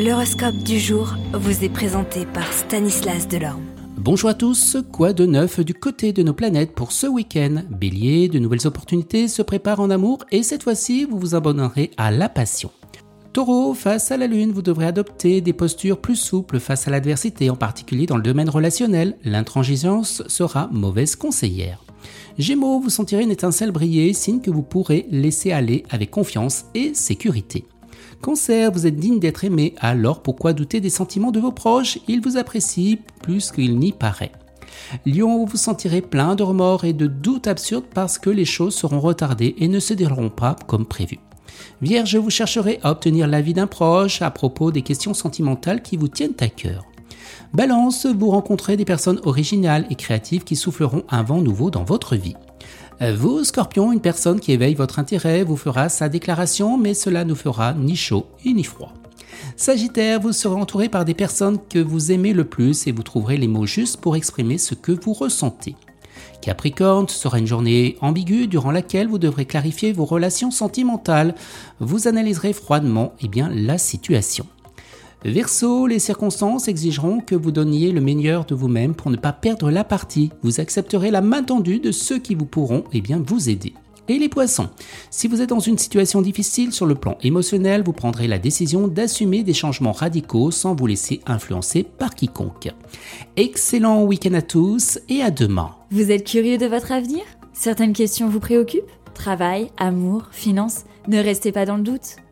L'horoscope du jour vous est présenté par Stanislas Delorme. Bonjour à tous, quoi de neuf du côté de nos planètes pour ce week-end ? Bélier, de nouvelles opportunités se préparent en amour et cette fois-ci, vous vous abonnerez à la passion. Taureau, face à la lune, vous devrez adopter des postures plus souples face à l'adversité, en particulier dans le domaine relationnel. L'intransigeance sera mauvaise conseillère. Gémeaux, vous sentirez une étincelle briller, signe que vous pourrez laisser aller avec confiance et sécurité. Cancer, vous êtes digne d'être aimé, alors pourquoi douter des sentiments de vos proches ? Ils vous apprécient plus qu'il n'y paraît. Lion, vous vous sentirez plein de remords et de doutes absurdes parce que les choses seront retardées et ne se dérouleront pas comme prévu. Vierge, vous chercherez à obtenir l'avis d'un proche à propos des questions sentimentales qui vous tiennent à cœur. Balance, vous rencontrez des personnes originales et créatives qui souffleront un vent nouveau dans votre vie. Vous, Scorpion, une personne qui éveille votre intérêt vous fera sa déclaration, mais cela ne fera ni chaud et ni froid. Sagittaire, vous serez entouré par des personnes que vous aimez le plus et vous trouverez les mots justes pour exprimer ce que vous ressentez. Capricorne, ce sera une journée ambiguë durant laquelle vous devrez clarifier vos relations sentimentales. Vous analyserez froidement la situation. Verseau, les circonstances exigeront que vous donniez le meilleur de vous-même pour ne pas perdre la partie. Vous accepterez la main tendue de ceux qui vous pourront vous aider. Et les poissons, si vous êtes dans une situation difficile sur le plan émotionnel, vous prendrez la décision d'assumer des changements radicaux sans vous laisser influencer par quiconque. Excellent week-end à tous et à demain. Vous êtes curieux de votre avenir ? Certaines questions vous préoccupent ? Travail, amour, finances ? Ne restez pas dans le doute.